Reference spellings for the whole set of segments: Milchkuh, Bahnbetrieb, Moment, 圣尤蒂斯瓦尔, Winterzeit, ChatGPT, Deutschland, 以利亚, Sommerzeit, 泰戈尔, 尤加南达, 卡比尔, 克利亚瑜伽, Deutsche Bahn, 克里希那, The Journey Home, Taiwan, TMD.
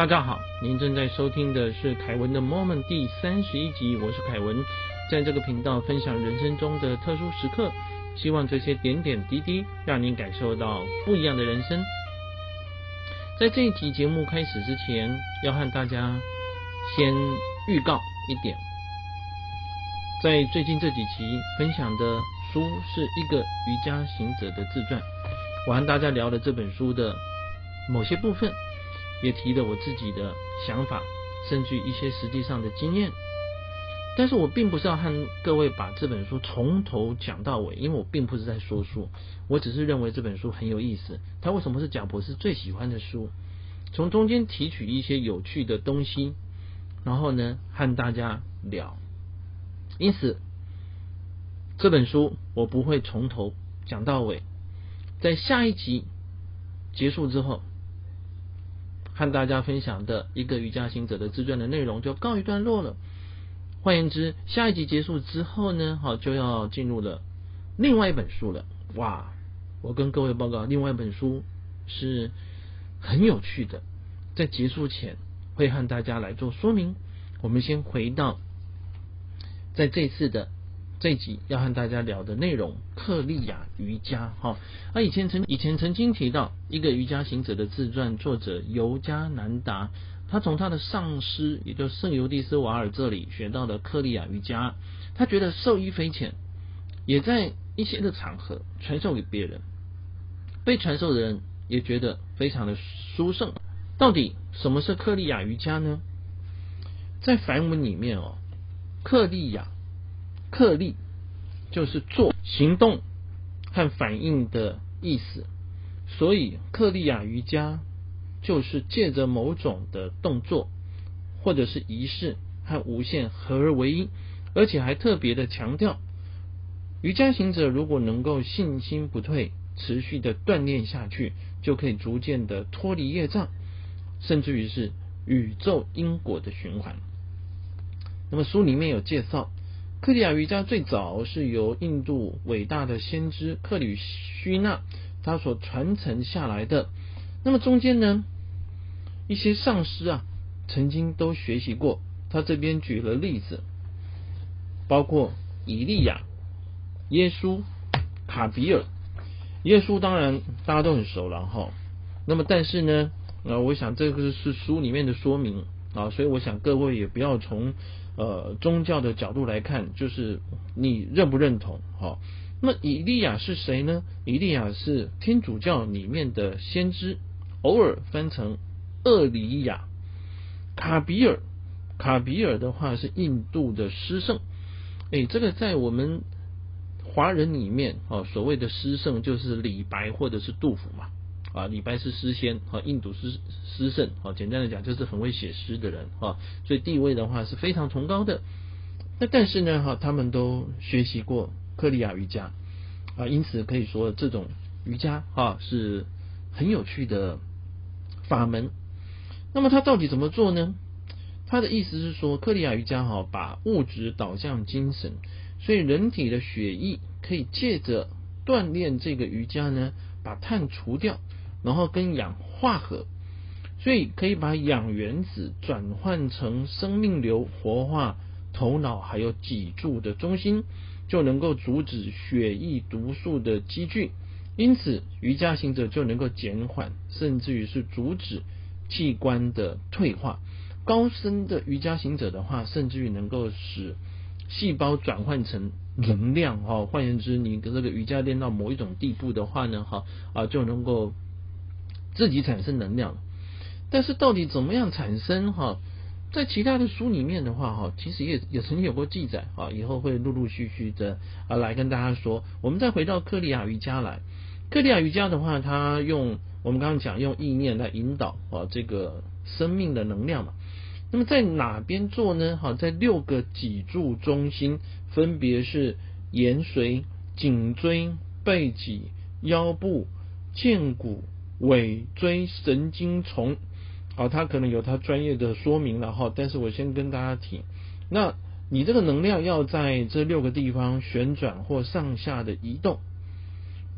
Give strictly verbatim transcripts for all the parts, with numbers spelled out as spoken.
大家好，您正在收听的是凯文的 Moment 第三十一集，我是凯文，在这个频道分享人生中的特殊时刻，希望这些点点滴滴让您感受到不一样的人生。在这一集节目开始之前，要和大家先预告一点，在最近这几期分享的书是一个瑜伽行者的自传，我和大家聊了这本书的某些部分，也提了我自己的想法，甚至一些实际上的经验。但是我并不是要和各位把这本书从头讲到尾，因为我并不是在说书，我只是认为这本书很有意思。它为什么是贾博士最喜欢的书？从中间提取一些有趣的东西，然后呢，和大家聊。因此，这本书我不会从头讲到尾，在下一集结束之后，和大家分享的一个瑜伽行者的自传的内容就告一段落了。换言之，下一集结束之后呢，好，就要进入了另外一本书了。哇，我跟各位报告，另外一本书是很有趣的，在结束前会和大家来做说明。我们先回到在这次的这一集要和大家聊的内容，克利亚瑜伽。好、哦，那、啊、以前曾以前曾经提到一个瑜伽行者的自传，作者尤加南达。他从他的上师，也就是圣尤蒂斯瓦尔这里学到的克利亚瑜伽，他觉得受益匪浅，也在一些的场合传授给别人，被传授的人也觉得非常的殊胜。到底什么是克利亚瑜伽呢？在梵文里面哦，克利亚，克利就是做、行动和反应的意思，所以克利亚瑜伽就是借着某种的动作或者是仪式和无限合而为一，而且还特别的强调，瑜伽行者如果能够信心不退，持续的锻炼下去，就可以逐渐的脱离业障，甚至于是宇宙因果的循环。那么书里面有介绍，克利亚瑜伽最早是由印度伟大的先知克里希那他所传承下来的。那么中间呢，一些上师啊曾经都学习过，他这边举了例子，包括以利亚、耶稣、卡比尔。耶稣当然大家都很熟了哈，那么但是呢、呃、我想这个是书里面的说明啊，所以我想各位也不要从呃宗教的角度来看，就是你认不认同哈。那以利亚是谁呢？以利亚是天主教里面的先知，偶尔翻成厄里亚。卡比尔，卡比尔的话是印度的诗圣，哎，这个在我们华人里面、哦、所谓的诗圣就是李白或者是杜甫嘛，啊，李白是诗仙，啊，印度是诗圣，啊，简单的讲就是很会写诗的人，啊，所以地位的话是非常崇高的。那但是呢，哈、啊，他们都学习过克利亚瑜伽，啊，因此可以说这种瑜伽啊是很有趣的法门。那么它到底怎么做呢？它的意思是说，克利亚瑜伽哈、啊、把物质导向精神，所以人体的血液可以借着锻炼这个瑜伽呢，把碳除掉，然后跟氧化合，所以可以把氧原子转换成生命流，活化头脑还有脊柱的中心，就能够阻止血液毒素的积聚，因此瑜伽行者就能够减缓甚至于是阻止器官的退化。高深的瑜伽行者的话，甚至于能够使细胞转换成能量、哦、换言之，你这个瑜伽练到某一种地步的话呢、哦啊、就能够自己产生能量。但是到底怎么样产生、哦、在其他的书里面的话、哦、其实 也, 也曾经有过记载、哦、以后会陆陆续续的、啊、来跟大家说。我们再回到克利亚瑜伽来，克利亚瑜伽的话，它用我们刚刚讲用意念来引导、哦、这个生命的能量嘛。那么在哪边做呢？好，在六个脊柱中心，分别是延髓、颈椎、背脊、腰部、胫骨、尾椎神经丛。好，它可能有它专业的说明了哈，但是我先跟大家提。那你这个能量要在这六个地方旋转或上下的移动，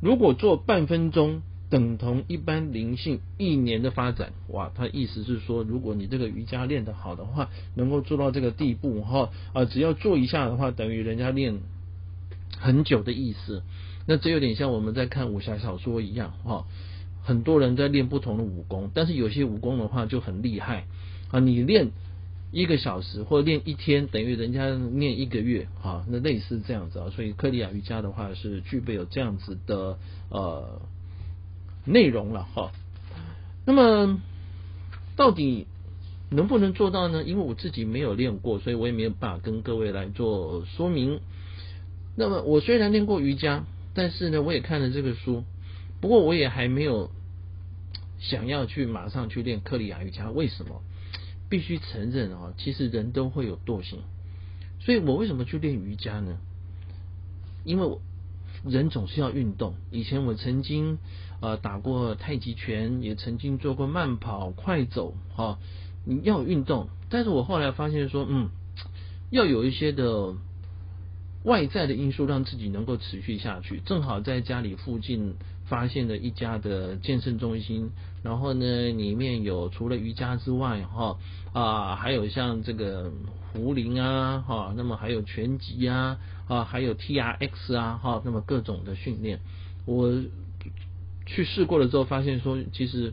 如果做半分钟等同一般灵性一年的发展。哇，他意思是说，如果你这个瑜伽练得好的话，能够做到这个地步哈，啊，只要做一下的话，等于人家练很久的意思。那这有点像我们在看武侠小说一样哈，很多人在练不同的武功，但是有些武功的话就很厉害啊，你练一个小时或练一天，等于人家练一个月啊，那类似这样子啊。所以克里亚瑜伽的话是具备有这样子的呃内容了哈。那么到底能不能做到呢？因为我自己没有练过，所以我也没有办法跟各位来做说明。那么我虽然练过瑜伽，但是呢我也看了这个书，不过我也还没有想要去马上去练克里亚瑜伽。为什么？必须承认啊、哦，其实人都会有惰性，所以我为什么去练瑜伽呢？因为我人总是要运动。以前我曾经呃打过太极拳，也曾经做过慢跑、快走，哈、哦，你要运动。但是我后来发现说，嗯，要有一些的外在的因素让自己能够持续下去。正好在家里附近发现了一家的健身中心，然后呢里面有除了瑜伽之外哈啊，还有像这个壶铃啊哈、啊，那么还有拳击啊啊，还有 T R X 啊哈、啊，那么各种的训练。我去试过了之后发现说，其实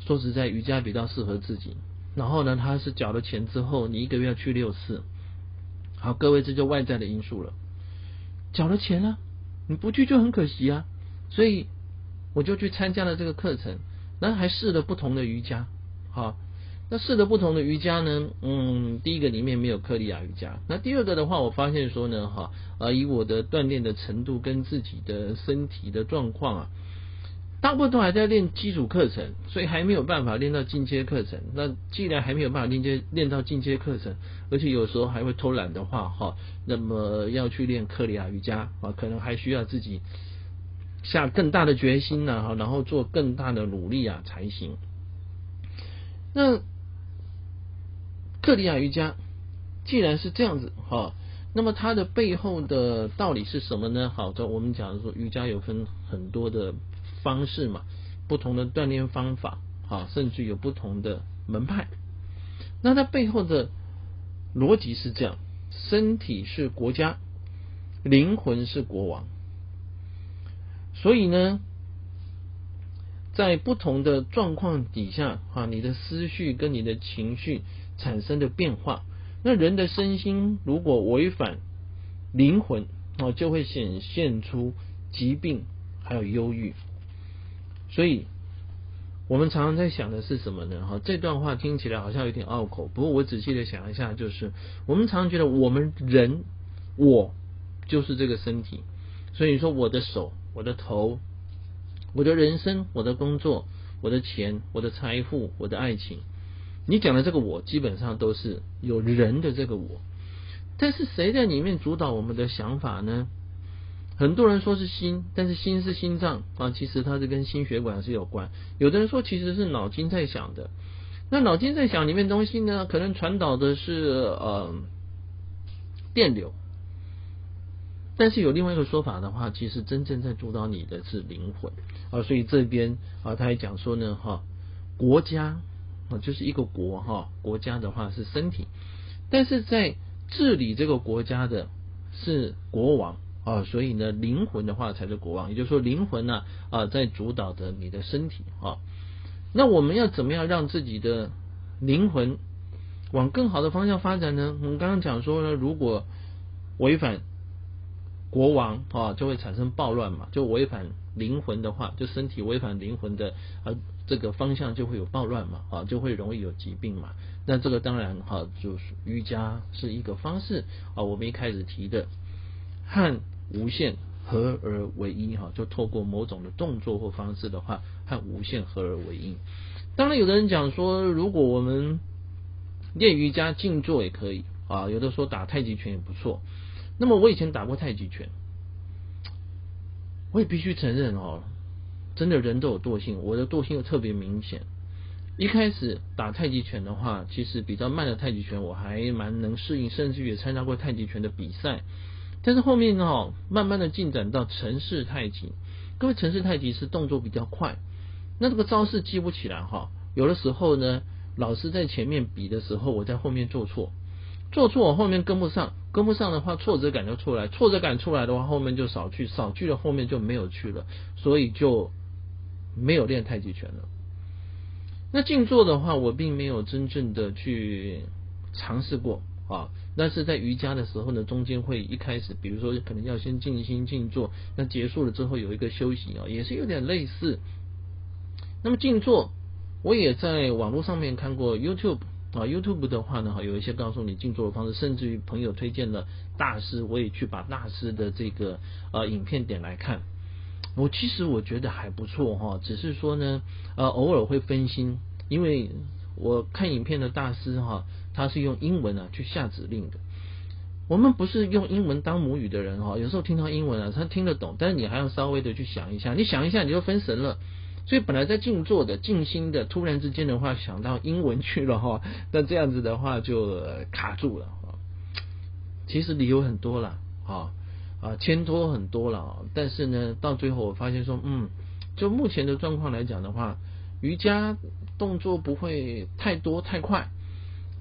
说实在瑜伽比较适合自己。然后呢他是缴了钱之后，你一个月要去六次。好，各位，这就外在的因素了，缴了钱啊，你不去就很可惜啊。所以我就去参加了这个课程，然后还试了不同的瑜伽。好，那试了不同的瑜伽呢，嗯，第一个里面没有克里亚瑜伽。那第二个的话，我发现说呢，哈，呃，以我的锻炼的程度跟自己的身体的状况啊，大部分都还在练基础课程，所以还没有办法练到进阶课程。那既然还没有办法练阶练到进阶课程，而且有时候还会偷懒的话，哈，那么要去练克里亚瑜伽啊，可能还需要自己下更大的决心啊，然后做更大的努力啊才行。那克里亚瑜伽既然是这样子哈、哦，那么它的背后的道理是什么呢？好的，我们讲说瑜伽有分很多的方式嘛，不同的锻炼方法啊，甚至有不同的门派。那它背后的逻辑是这样：身体是国家，灵魂是国王。所以呢，在不同的状况底下啊，你的思绪跟你的情绪产生的变化，那人的身心如果违反灵魂啊，就会显现出疾病还有忧郁。所以我们常常在想的是什么呢？哈，这段话听起来好像有点拗口，不过我仔细的想一下，就是我们常常觉得我们人，我就是这个身体，所以你说我的手，我的头，我的人生，我的工作，我的钱，我的财富，我的爱情，你讲的这个我基本上都是有人的这个我。但是谁在里面主导我们的想法呢？很多人说是心，但是心是心脏啊，其实它是跟心血管是有关。有的人说其实是脑筋在想的，那脑筋在想里面东西呢，可能传导的是呃电流。但是有另外一个说法的话，其实真正在主导你的是灵魂啊。所以这边啊，他也讲说呢，哈，国家啊就是一个国哈，国家的话是身体，但是在治理这个国家的是国王啊，所以呢，灵魂的话才是国王，也就是说灵魂呢啊，啊在主导着你的身体啊。那我们要怎么样让自己的灵魂往更好的方向发展呢？我们刚刚讲说呢，如果违反国王啊，就会产生暴乱嘛，就违反灵魂的话，就身体违反灵魂的啊这个方向，就会有暴乱嘛，啊就会容易有疾病嘛。那这个当然哈、啊，就是瑜伽是一个方式啊，我们一开始提的和无限合而为一哈、啊，就透过某种的动作或方式的话，和无限合而为一。当然，有的人讲说，如果我们练瑜伽静坐也可以啊，有的说打太极拳也不错。那么我以前打过太极拳，我也必须承认哦，真的人都有惰性，我的惰性又特别明显。一开始打太极拳的话，其实比较慢的太极拳我还蛮能适应，甚至也参加过太极拳的比赛。但是后面哦，慢慢的进展到城市太极，各位城市太极是动作比较快，那这个招式记不起来哈，有的时候呢，老师在前面比的时候，我在后面做错，做错我后面跟不上，跟不上的话挫折感就出来，挫折感出来的话后面就少去，少去了后面就没有去了，所以就没有练太极拳了。那静坐的话，我并没有真正的去尝试过啊，但是在瑜伽的时候呢，中间会一开始，比如说可能要先静心静坐，那结束了之后有一个休息啊，也是有点类似。那么静坐，我也在网络上面看过 YouTube 啊 ，YouTube 的话呢，有一些告诉你静坐的方式，甚至于朋友推荐了大师，我也去把大师的这个呃影片点来看。我其实我觉得还不错哈，只是说呢，呃，偶尔会分心，因为我看影片的大师哈，他是用英文啊去下指令的。我们不是用英文当母语的人哈，有时候听到英文啊，他听得懂，但是你还要稍微的去想一下，你想一下你就分神了。所以本来在静坐的、静心的，突然之间的话想到英文去了哈，那这样子的话就卡住了。其实理由很多啦，啊。啊，牵拖很多了，但是呢，到最后我发现说，嗯，就目前的状况来讲的话，瑜伽动作不会太多太快，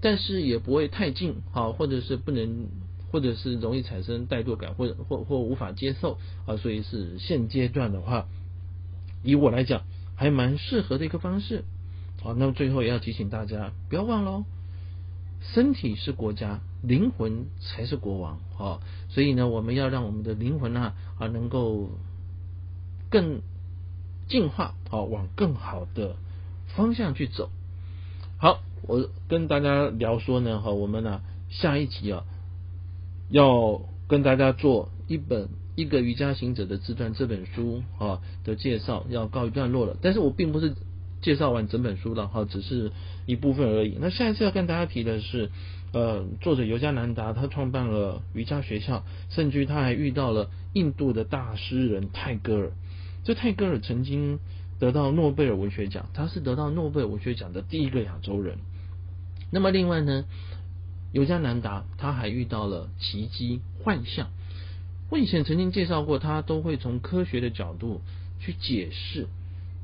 但是也不会太近，啊，或者是不能，或者是容易产生怠惰感，或者或或无法接受啊，所以是现阶段的话，以我来讲，还蛮适合的一个方式。好，那么最后也要提醒大家，不要忘喽。身体是国家，灵魂才是国王啊、哦！所以呢，我们要让我们的灵魂啊啊能够更进化啊、哦，往更好的方向去走。好，我跟大家聊说呢，哈、哦，我们呢、啊、下一集啊要跟大家做一本《一个瑜伽行者的自传》这本书啊、哦、的介绍，要告一段落了。但是我并不是介绍完整本书了哈，只是一部分而已。那下一次要跟大家提的是，呃，作者尤加南达他创办了瑜伽学校，甚至他还遇到了印度的大诗人泰戈尔。这泰戈尔曾经得到诺贝尔文学奖，他是得到诺贝尔文学奖的第一个亚洲人。那么另外呢，尤加南达他还遇到了奇迹幻象。我以前曾经介绍过，他都会从科学的角度去解释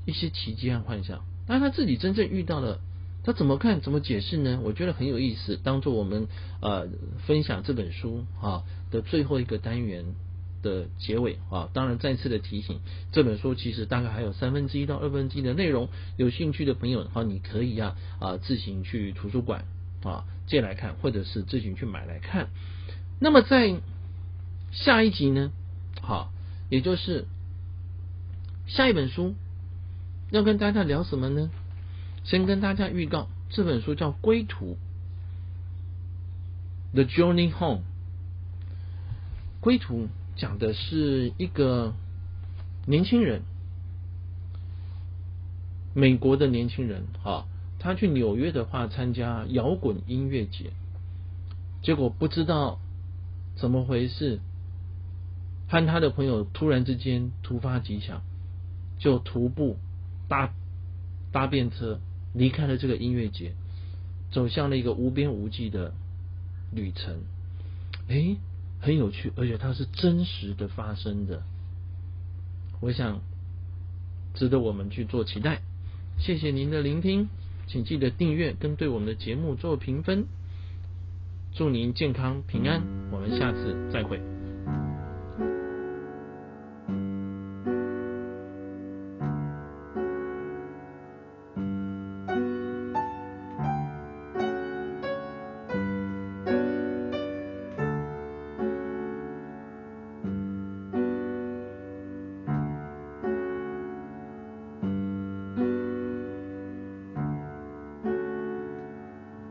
一些奇迹和幻象。那他自己真正遇到了，他怎么看怎么解释呢？我觉得很有意思，当做我们呃分享这本书啊的最后一个单元的结尾啊。当然再次的提醒，这本书其实大概还有三分之一到二分之一的内容，有兴趣的朋友啊，你可以啊啊自行去图书馆啊借来看，或者是自行去买来看。那么在下一集呢，好，也就是下一本书要跟大家聊什么呢？先跟大家预告，这本书叫《归途》The Journey Home。归途讲的是一个年轻人，美国的年轻人啊，他去纽约的话参加摇滚音乐节，结果不知道怎么回事，和他的朋友突然之间突发奇想，就徒步搭搭便车离开了这个音乐节，走向了一个无边无际的旅程。诶，很有趣，而且它是真实的发生的，我想值得我们去做期待。谢谢您的聆听，请记得订阅跟对我们的节目做评分，祝您健康平安，我们下次再会。